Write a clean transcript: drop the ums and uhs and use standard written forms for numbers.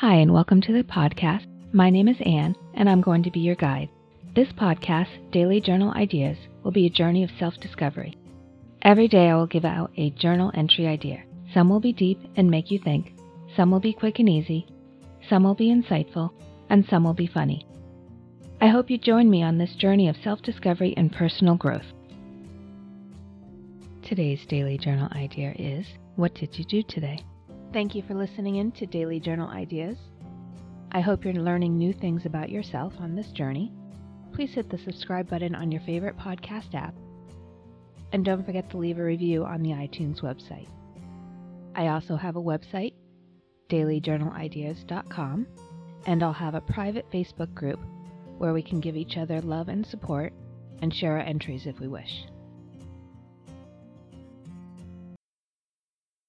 Hi, and welcome to the podcast. My name is Anne, and I'm going to be your guide. This podcast, Daily Journal Ideas, will be a journey of self-discovery. Every day I will give out a journal entry idea. Some will be deep and make you think. Some will be quick and easy. Some will be insightful, and some will be funny. I hope you join me on this journey of self-discovery and personal growth. Today's Daily Journal idea is, what did you do today? Thank you for listening in to Daily Journal Ideas. I hope you're learning new things about yourself on this journey. Please hit the subscribe button on your favorite podcast app. And don't forget to leave a review on the iTunes website. I also have a website, dailyjournalideas.com, and I'll have a private Facebook group where we can give each other love and support and share our entries if we wish.